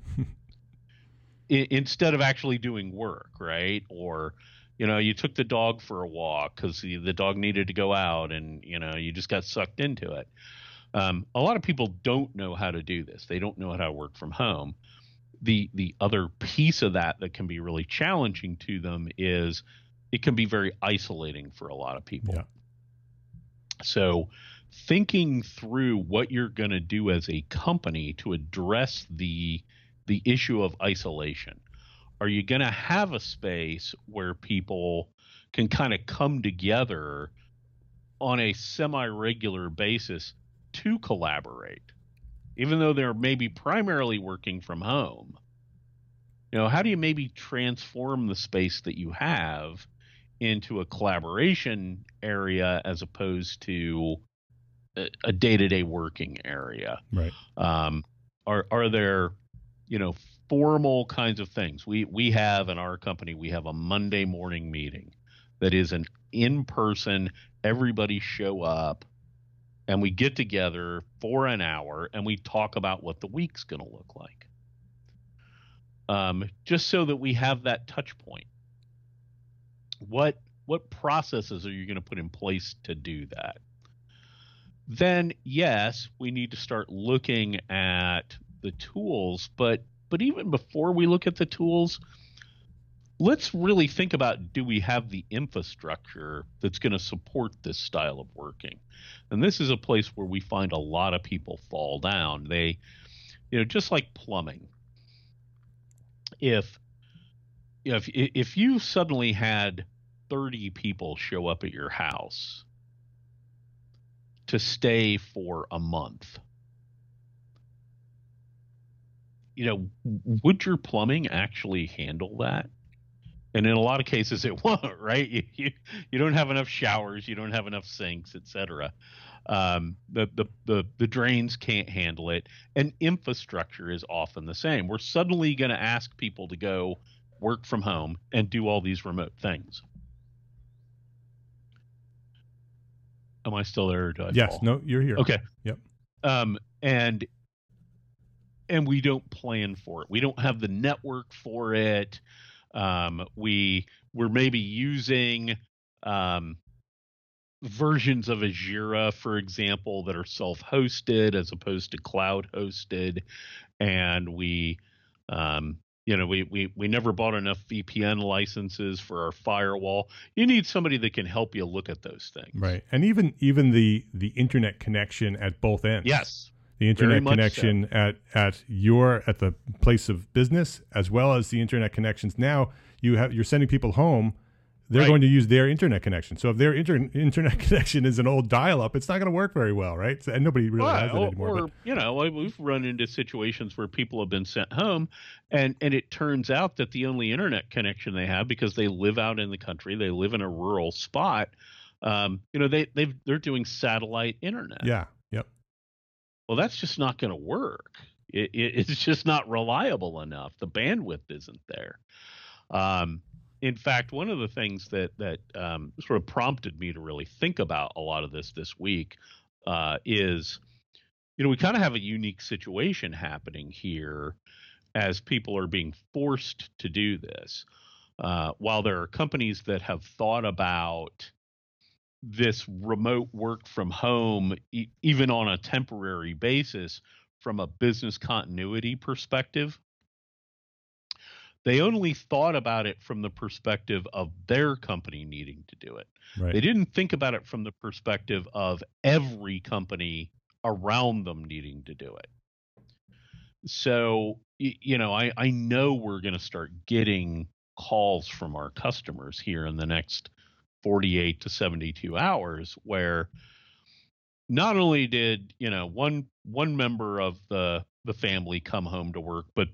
instead of actually doing work, right? Or, you know, you took the dog for a walk because the dog needed to go out and, you know, you just got sucked into it. A lot of people don't know how to do this. They don't know how to work from home. The other piece of that can be really challenging to them is it can be very isolating for a lot of people. Yeah. So thinking through what you're going to do as a company to address the issue of isolation. Are you going to have a space where people can kind of come together on a semi-regular basis to collaborate, even though they're maybe primarily working from home? You know, how do you maybe transform the space that you have into a collaboration area as opposed to a day-to-day working area? Right. Are there, you know, formal kinds of things? We have in our company, we have a Monday morning meeting that is an in-person, everybody show up and we get together for an hour and we talk about what the week's going to look like. Just so that we have that touch point. What processes are you going to put in place to do that? Then, yes, we need to start looking at the tools, but even before we look at the tools, let's really think about, do we have the infrastructure that's going to support this style of working? And this is a place where we find a lot of people fall down. They, you know, just like plumbing. If you suddenly had 30 people show up at your house to stay for a month, you know, would your plumbing actually handle that? And in a lot of cases, it won't, right? You don't have enough showers, you don't have enough sinks, etc. The drains can't handle it, and infrastructure is often the same. We're suddenly going to ask people to go work from home and do all these remote things. Am I still there? Or do I yes. Fall? No, you're here. Okay. Yep. And we don't plan for it. We don't have the network for it. We're maybe using versions of Azure, for example, that are self-hosted as opposed to cloud-hosted, and we never bought enough VPN licenses for our firewall. You need somebody that can help you look at those things, right? And even the internet connection at both ends. Yes. The internet connection so. at the place of business, as well as the internet connections. Now you're sending people home; they're right. going to use their internet connection. So if their internet connection is an old dial-up, it's not going to work very well, right? So, and nobody really has it anymore. Or we've run into situations where people have been sent home, and it turns out that the only internet connection they have, because they live out in the country, they live in a rural spot. They're doing satellite internet. Yeah. Well, that's just not going to work. It's just not reliable enough. The bandwidth isn't there. In fact, one of the things that sort of prompted me to really think about a lot of this week is, we kind of have a unique situation happening here as people are being forced to do this. While there are companies that have thought about this remote work from home, even on a temporary basis, from a business continuity perspective, they only thought about it from the perspective of their company needing to do it. Right. They didn't think about it from the perspective of every company around them needing to do it. So, I know we're going to start getting calls from our customers here in the next 48 to 72 hours, where not only did, one member of the family come home to work, but,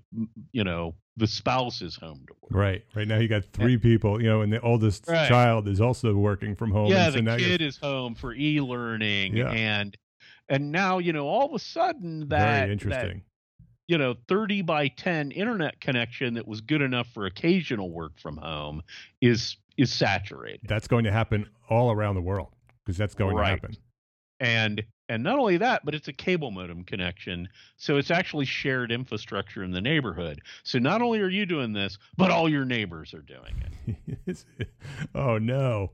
the spouse is home to work. Right. Right now you got three people, and the oldest right. child is also working from home. Yeah, and so the kid is home for e-learning. Yeah. And now, all of a sudden that, very interesting. 30 by 10 internet connection that was good enough for occasional work from home is saturated. That's going to happen all around the world, because that's going right. to happen. And not only that, but it's a cable modem connection. So it's actually shared infrastructure in the neighborhood. So not only are you doing this, but all your neighbors are doing it. Oh, no.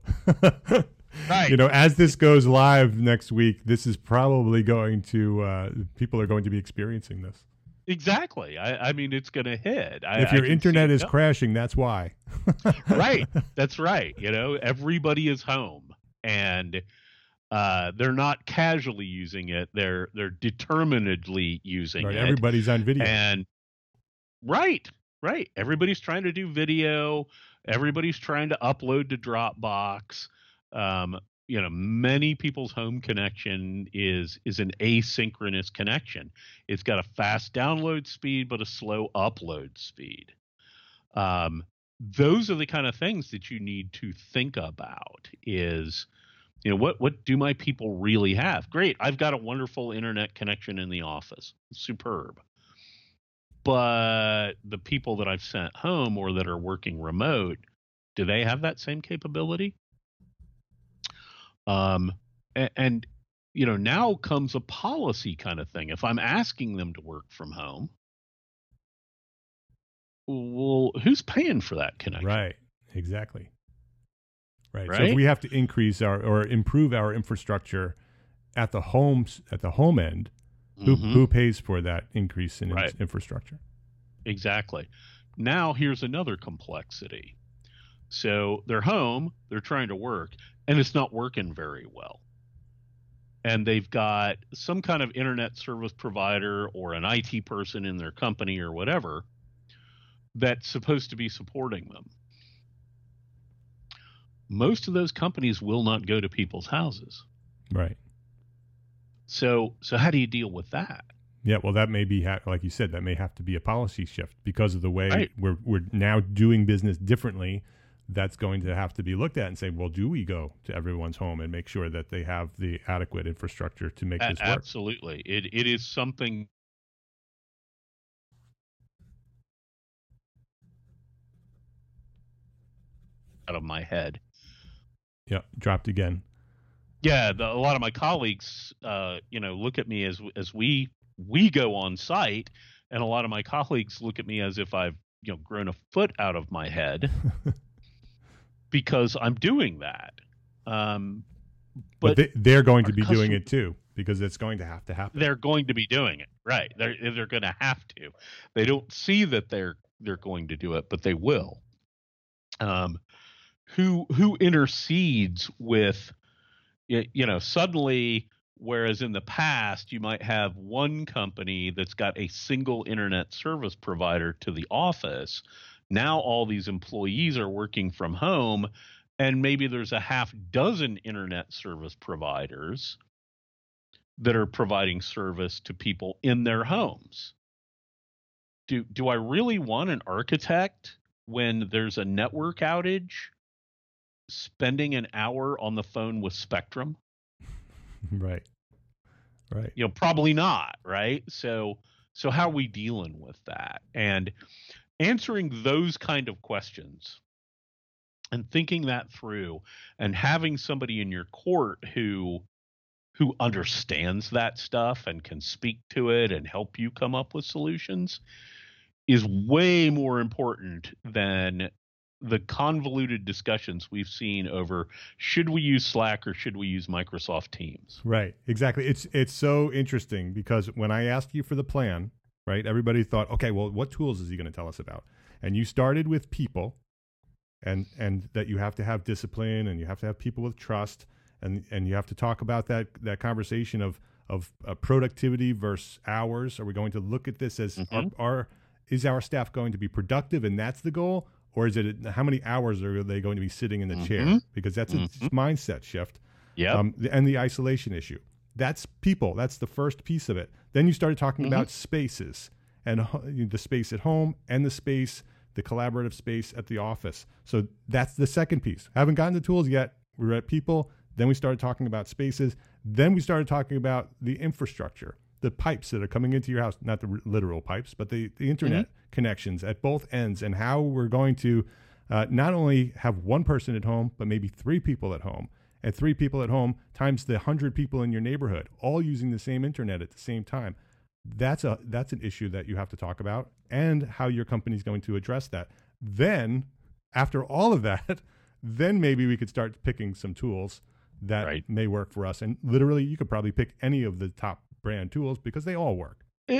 Right. As this goes live next week, this is probably going to, people are going to be experiencing this. Exactly. I mean, it's going to hit. If your internet is crashing, that's why. Right. That's right. Everybody is home, and they're not casually using it. They're determinedly using it. Everybody's on video. And right. Everybody's trying to do video. Everybody's trying to upload to Dropbox. Many people's home connection is an asynchronous connection. It's got a fast download speed, but a slow upload speed. Those are the kind of things that you need to think about is, what do my people really have? Great. I've got a wonderful internet connection in the office. Superb. But the people that I've sent home or that are working remote, do they have that same capability? And you know, now comes a policy kind of thing. If I'm asking them to work from home, well, who's paying for that connection? Right. Exactly. Right. So if we have to increase our, or improve our infrastructure at the home end, who pays for that increase in infrastructure? Exactly. Now here's another complexity. So they're home, they're trying to work, and it's not working very well. And they've got some kind of internet service provider or an IT person in their company or whatever that's supposed to be supporting them. Most of those companies will not go to people's houses. Right. So how do you deal with that? Yeah, well, that may be, like you said, that may have to be a policy shift because of the way we're now doing business differently. That's going to have to be looked at and say, well, do we go to everyone's home and make sure that they have the adequate infrastructure to make this work? Absolutely. It is something. Out of my head. Yeah, dropped again. Yeah, a lot of my colleagues, you know, look at me as we go on site, and a lot of my colleagues look at me as if I've, you know, grown a foot out of my head because I'm doing that. But they're going to be doing it too, because it's going to happen. They're going to be doing it, right? They're going to have to. They don't see that they're going to do it, but they will. Who intercedes with, you know, suddenly, whereas in the past you might have one company that's got a single internet service provider to the office, now all these employees are working from home, and maybe there's a half dozen internet service providers that are providing service to people in their homes. Do I really want an architect, when there's a network outage, spending an hour on the phone with Spectrum? Right. Right. You know, probably not, right? So how are we dealing with that? And answering those kind of questions and thinking that through and having somebody in your court who understands that stuff and can speak to it and help you come up with solutions is way more important than the convoluted discussions we've seen over should we use Slack or should we use Microsoft Teams? Right, exactly. It's so interesting because when I asked you for the plan, right, everybody thought, okay, well, what tools is he going to tell us about? And you started with people, and that you have to have discipline and you have to have people with trust, and you have to talk about that conversation of productivity versus hours. Are we going to look at this as is our staff going to be productive, and that's the goal? Or is it how many hours are they going to be sitting in the chair? Because that's a mindset shift. Yeah. And the isolation issue. That's people. That's the first piece of it. Then you started talking about spaces, and the space at home and the space, the collaborative space at the office. So that's the second piece. Haven't gotten the tools yet. We're at people. Then we started talking about spaces. Then we started talking about the infrastructure. The pipes that are coming into your house, not the literal pipes, but the internet connections at both ends, and how we're going to not only have one person at home, but maybe three people at home, and three people at home times the 100 people in your neighborhood, all using the same internet at the same time. That's an issue that you have to talk about, and how your company's going to address that. Then after all of that, then maybe we could start picking some tools that may work for us. And literally you could probably pick any of the top brand tools because they all work. They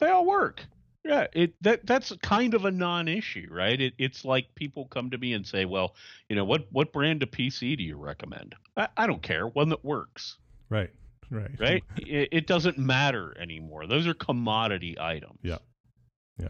all work. Yeah. That's kind of a non-issue, right? It's like people come to me and say, well, you know, what brand of PC do you recommend? I don't care. One that works. Right. Right. Right. It doesn't matter anymore. Those are commodity items. Yeah. Yeah.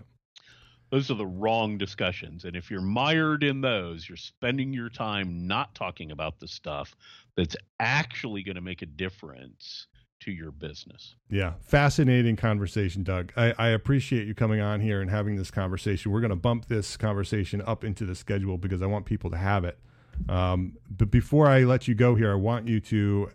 Those are the wrong discussions. And if you're mired in those, you're spending your time not talking about the stuff that's actually going to make a difference to your business. Yeah. Fascinating conversation, Doug. I appreciate you coming on here and having this conversation. We're going to bump this conversation up into the schedule because I want people to have it. But before I let you go here, I want you to,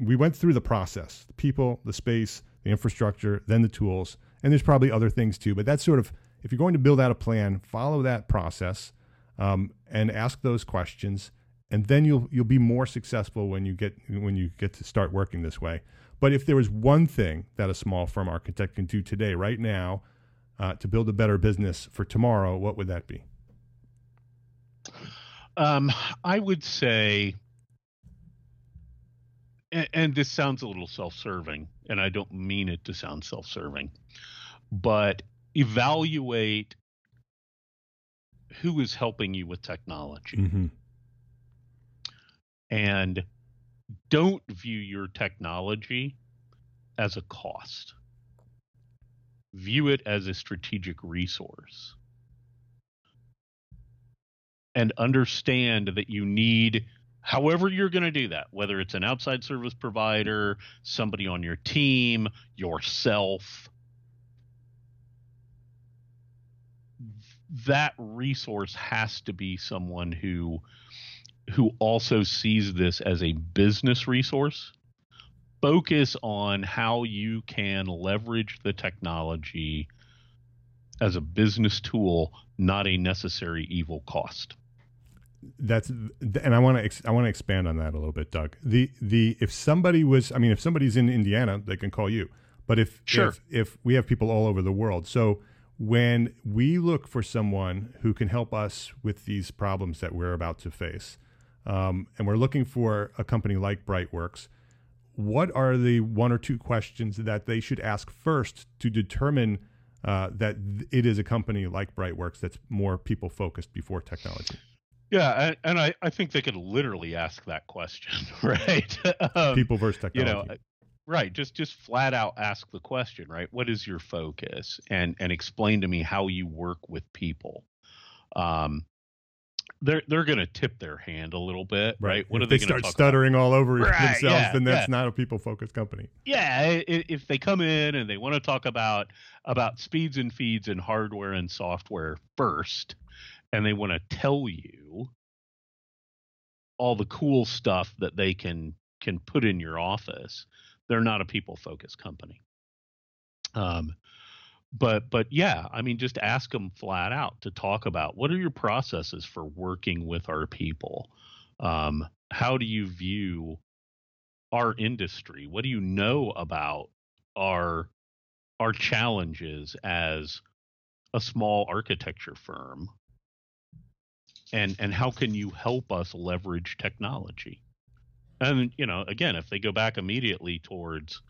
we went through the process, the people, the space, the infrastructure, then the tools, and there's probably other things too, but that's sort of, if you're going to build out a plan, follow that process and ask those questions and then you'll be more successful when you get to start working this way. But if there was one thing that a small firm architect can do today, right now, to build a better business for tomorrow, what would that be? I would say, and this sounds a little self-serving, and I don't mean it to sound self-serving, but evaluate who is helping you with technology. Mm-hmm. And don't view your technology as a cost. View it as a strategic resource, and understand that you need, however you're going to do that, whether it's an outside service provider, somebody on your team, yourself, that resource has to be someone who also sees this as a business resource. Focus on how you can leverage the technology as a business tool, not a necessary evil cost. And I want to expand on that a little bit, Doug. If somebody's in Indiana, they can call you. But if we have people all over the world, so when we look for someone who can help us with these problems that we're about to face, and we're looking for a company like Brightworks, what are the one or two questions that they should ask first to determine that it is a company like Brightworks that's more people focused before technology? Yeah, and I think they could literally ask that question, right? People versus technology. Right. Just flat out ask the question, right? What is your focus? And explain to me how you work with people. They're going to tip their hand a little bit, right? What if they start stuttering all over themselves, then that's not a people-focused company. Yeah, if they come in and they want to talk about speeds and feeds and hardware and software first, and they want to tell you all the cool stuff that they can put in your office, they're not a people-focused company. Just ask them flat out to talk about, what are your processes for working with our people? How do you view our industry? What do you know about our challenges as a small architecture firm? And how can you help us leverage technology? And, again, if they go back immediately towards,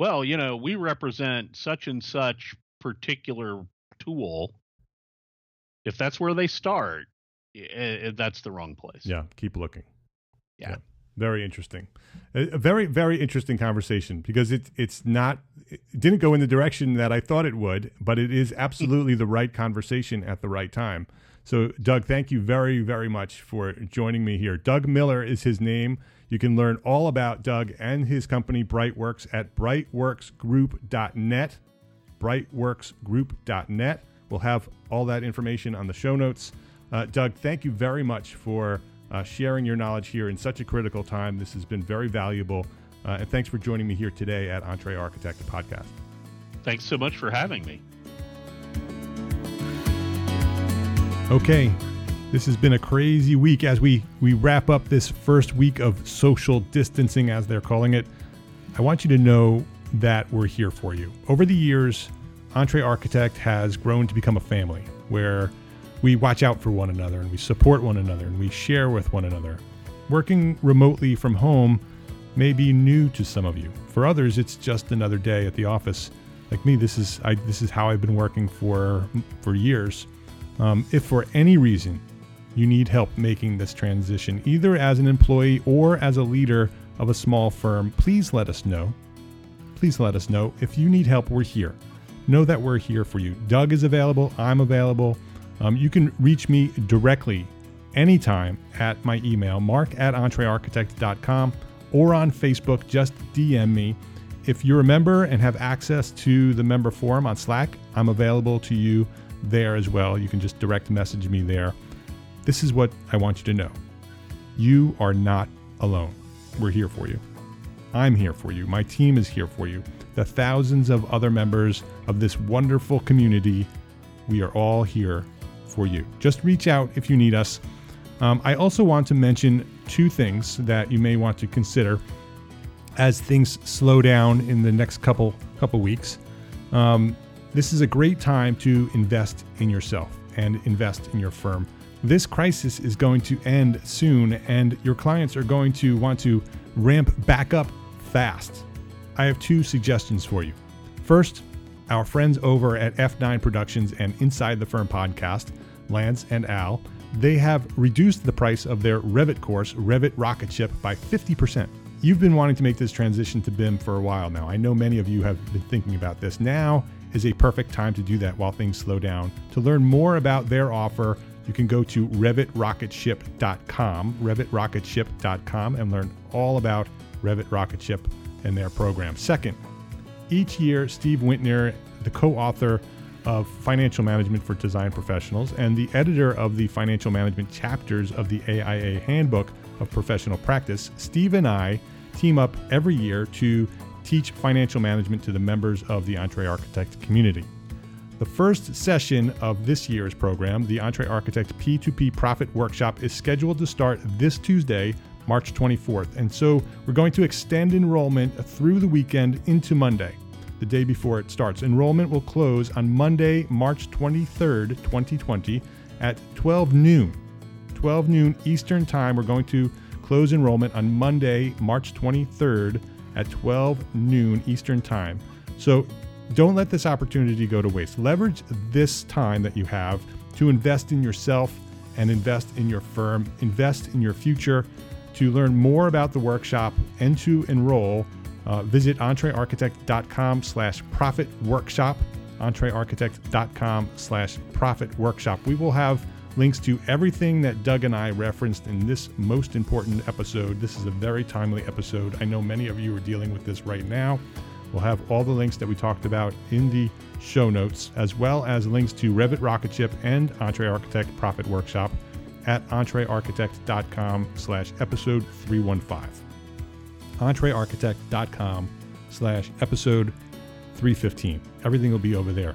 well, we represent such and such particular tool, if that's where they start, that's the wrong place. Yeah, keep looking. Yeah. Very interesting. A very, very interesting conversation, because it didn't go in the direction that I thought it would, but it is absolutely the right conversation at the right time. So, Doug, thank you very, very much for joining me here. Doug Miller is his name. You can learn all about Doug and his company, Brightworks, at brightworksgroup.net. brightworksgroup.net. We'll have all that information on the show notes. Doug, thank you very much for sharing your knowledge here in such a critical time. This has been very valuable. And thanks for joining me here today at Entre Architect Podcast. Thanks so much for having me. Okay. This has been a crazy week as we wrap up this first week of social distancing, as they're calling it. I want you to know that we're here for you. Over the years, Entre Architect has grown to become a family where we watch out for one another, and we support one another, and we share with one another. Working remotely from home may be new to some of you. For others, it's just another day at the office. Like me, this is how I've been working for years. If for any reason you need help making this transition, either as an employee or as a leader of a small firm, please let us know. Please let us know. If you need help, we're here. Know that we're here for you. Doug is available. I'm available. You can reach me directly anytime at my email, mark@entrearchitect.com, or on Facebook. Just DM me. If you're a member and have access to the member forum on Slack, I'm available to you there as well. You can just direct message me there. This is what I want you to know. You are not alone. We're here for you. I'm here for you. My team is here for you. The thousands of other members of this wonderful community, we are all here for you. Just reach out if you need us. I also want to mention two things that you may want to consider as things slow down in the next couple weeks. This is a great time to invest in yourself and invest in your firm. This crisis is going to end soon, and your clients are going to want to ramp back up fast. I have two suggestions for you. First, our friends over at F9 Productions and Inside the Firm podcast, Lance and Al, they have reduced the price of their Revit course, Revit Rocketship, by 50%. You've been wanting to make this transition to BIM for a while now. I know many of you have been thinking about this. Now is a perfect time to do that while things slow down. To learn more about their offer, you can go to revitrocketship.com, revitrocketship.com, and learn all about Revit Rocketship and their program. Second, each year, Steve Wintner, the co-author of Financial Management for Design Professionals and the editor of the Financial Management chapters of the AIA Handbook of Professional Practice, Steve and I team up every year to teach financial management to the members of the Entre Architect community. The first session of this year's program, the Entre Architect P2P Profit Workshop, is scheduled to start this Tuesday, March 24th. And so we're going to extend enrollment through the weekend into Monday, the day before it starts. Enrollment will close on Monday, March 23rd, 2020 at 12 noon Eastern time. We're going to close enrollment on Monday, March 23rd at 12 noon Eastern time. So don't let this opportunity go to waste. Leverage this time that you have to invest in yourself and invest in your firm, invest in your future. To learn more about the workshop and to enroll, visit entrearchitect.com/profit workshop, entrearchitect.com/profit workshop. We will have links to everything that Doug and I referenced in this most important episode. This is a very timely episode. I know many of you are dealing with this right now. We'll have all the links that we talked about in the show notes, as well as links to Revit Rocketship and Entre Architect Profit Workshop at entrearchitect.com/episode 315. entrearchitect.com/episode 315. Everything will be over there.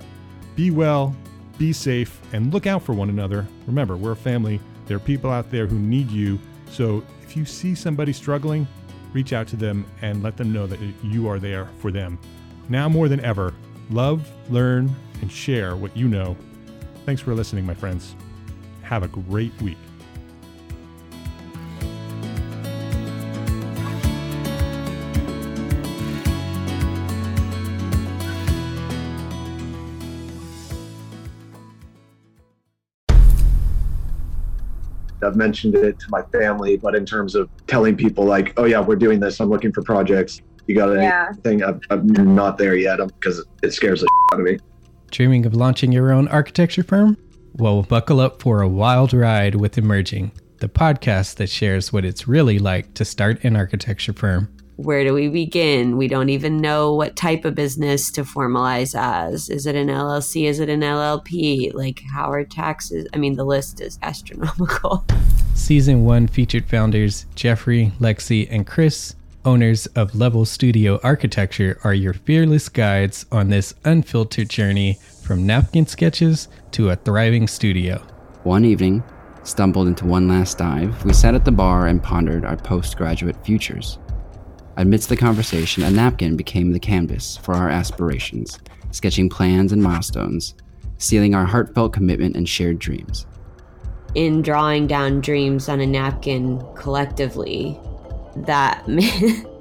Be well, be safe, and look out for one another. Remember, we're a family. There are people out there who need you. So if you see somebody struggling, reach out to them and let them know that you are there for them. Now more than ever, love, learn, and share what you know. Thanks for listening, my friends. Have a great week. I've mentioned it to my family, but in terms of telling people like, oh yeah, we're doing this, I'm looking for projects, you got anything? I'm not there yet because it scares the shit out of me. Dreaming of launching your own architecture firm? Well, buckle up for a wild ride with Emerging, the podcast that shares what it's really like to start an architecture firm. Where do we begin? We don't even know what type of business to formalize as. Is it an LLC? Is it an LLP? Like, how are taxes? I mean, the list is astronomical. Season 1 featured founders Jeffrey, Lexi, and Chris, owners of Level Studio Architecture, are your fearless guides on this unfiltered journey from napkin sketches to a thriving studio. One evening, stumbled into one last dive, we sat at the bar and pondered our postgraduate futures. Amidst the conversation, a napkin became the canvas for our aspirations, sketching plans and milestones, sealing our heartfelt commitment and shared dreams. In drawing down dreams on a napkin collectively, that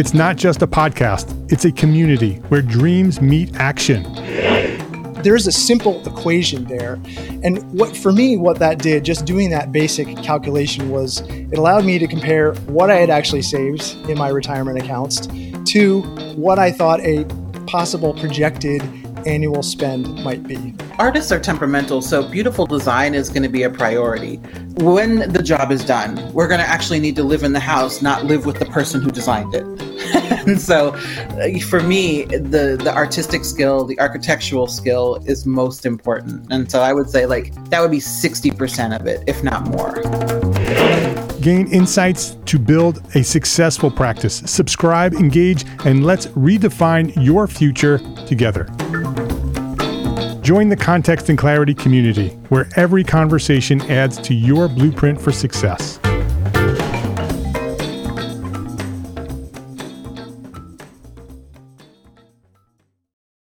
It's not just a podcast, it's a community where dreams meet action. There is a simple equation there. And for me, what that did, just doing that basic calculation, was it allowed me to compare what I had actually saved in my retirement accounts to what I thought a possible projected annual spend might be. Artists are temperamental, so beautiful design is going to be a priority. When the job is done, we're going to actually need to live in the house, not live with the person who designed it. And so for me, the artistic skill, the architectural skill is most important. And so I would say that would be 60% of it, if not more. Gain insights to build a successful practice. Subscribe, engage, and let's redefine your future together. Join the Context and Clarity community, where every conversation adds to your blueprint for success.